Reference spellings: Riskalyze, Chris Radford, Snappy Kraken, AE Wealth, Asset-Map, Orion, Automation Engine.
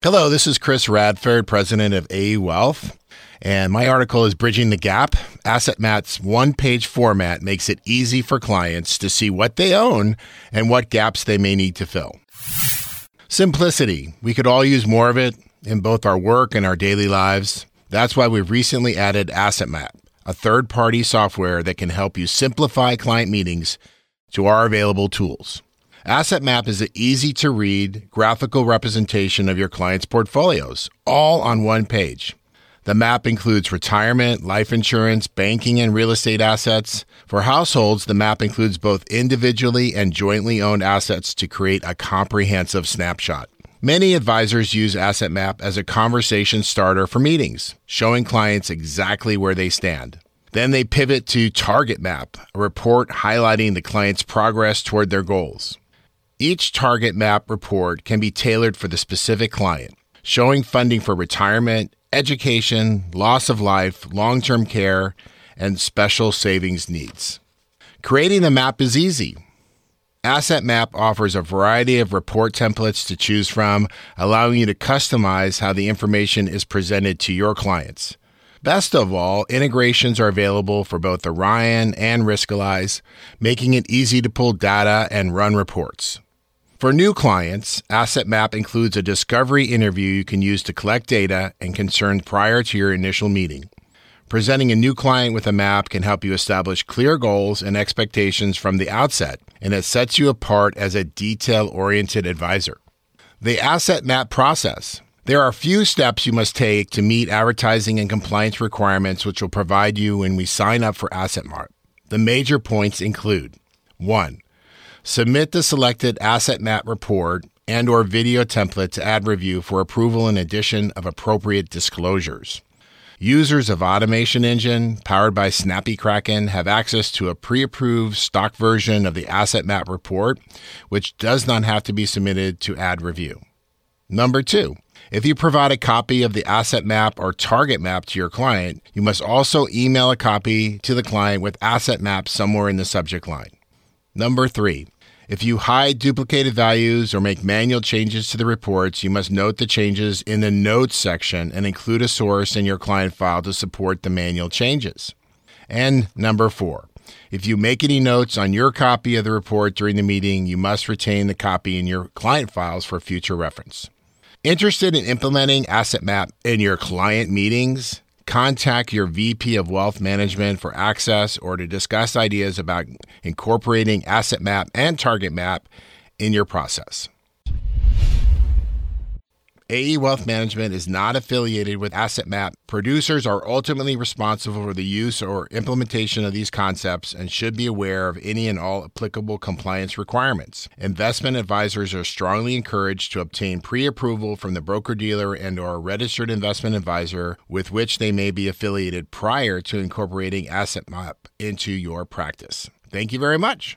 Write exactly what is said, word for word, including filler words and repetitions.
Hello, this is Chris Radford, president of A E Wealth, and my article is Bridging the Gap. Asset-Map's one-page format makes it easy for clients to see what they own and what gaps they may need to fill. Simplicity. We could all use more of it in both our work and our daily lives. That's why we've recently added Asset-Map, a third-party software that can help you simplify client meetings, to our available tools. Asset-Map is an easy-to-read graphical representation of your client's portfolios, all on one page. The map includes retirement, life insurance, banking, and real estate assets. For households, the map includes both individually and jointly owned assets to create a comprehensive snapshot. Many advisors use Asset-Map as a conversation starter for meetings, showing clients exactly where they stand. Then they pivot to Target Map, a report highlighting the client's progress toward their goals. Each Target Map report can be tailored for the specific client, showing funding for retirement, education, loss of life, long-term care, and special savings needs. Creating the map is easy. Asset-Map offers a variety of report templates to choose from, allowing you to customize how the information is presented to your clients. Best of all, integrations are available for both Orion and Riskalyze, making it easy to pull data and run reports. For new clients, Asset-Map includes a discovery interview you can use to collect data and concerns prior to your initial meeting. Presenting a new client with a map can help you establish clear goals and expectations from the outset, and it sets you apart as a detail-oriented advisor. The Asset-Map process. There are a few steps you must take to meet advertising and compliance requirements, which will provide you when we sign up for Asset-Map. The major points include: one. Submit the selected Asset-Map report and or video template to ad review for approval and addition of appropriate disclosures. Users of Automation Engine, powered by Snappy Kraken, have access to a pre-approved stock version of the Asset-Map report, which does not have to be submitted to ad review. Number two, if you provide a copy of the Asset-Map or Target Map to your client, you must also email a copy to the client with Asset-Map somewhere in the subject line. Number three, if you hide duplicated values or make manual changes to the reports, you must note the changes in the notes section and include a source in your client file to support the manual changes. And number four, if you make any notes on your copy of the report during the meeting, you must retain the copy in your client files for future reference. Interested in implementing Asset-Map in your client meetings? Contact your V P of Wealth Management for access or to discuss ideas about incorporating Asset-Map and Target Map in your process. A E Wealth Management is not affiliated with Asset-Map. Producers are ultimately responsible for the use or implementation of these concepts and should be aware of any and all applicable compliance requirements. Investment advisors are strongly encouraged to obtain pre-approval from the broker-dealer and or registered investment advisor with which they may be affiliated prior to incorporating Asset-Map into your practice. Thank you very much.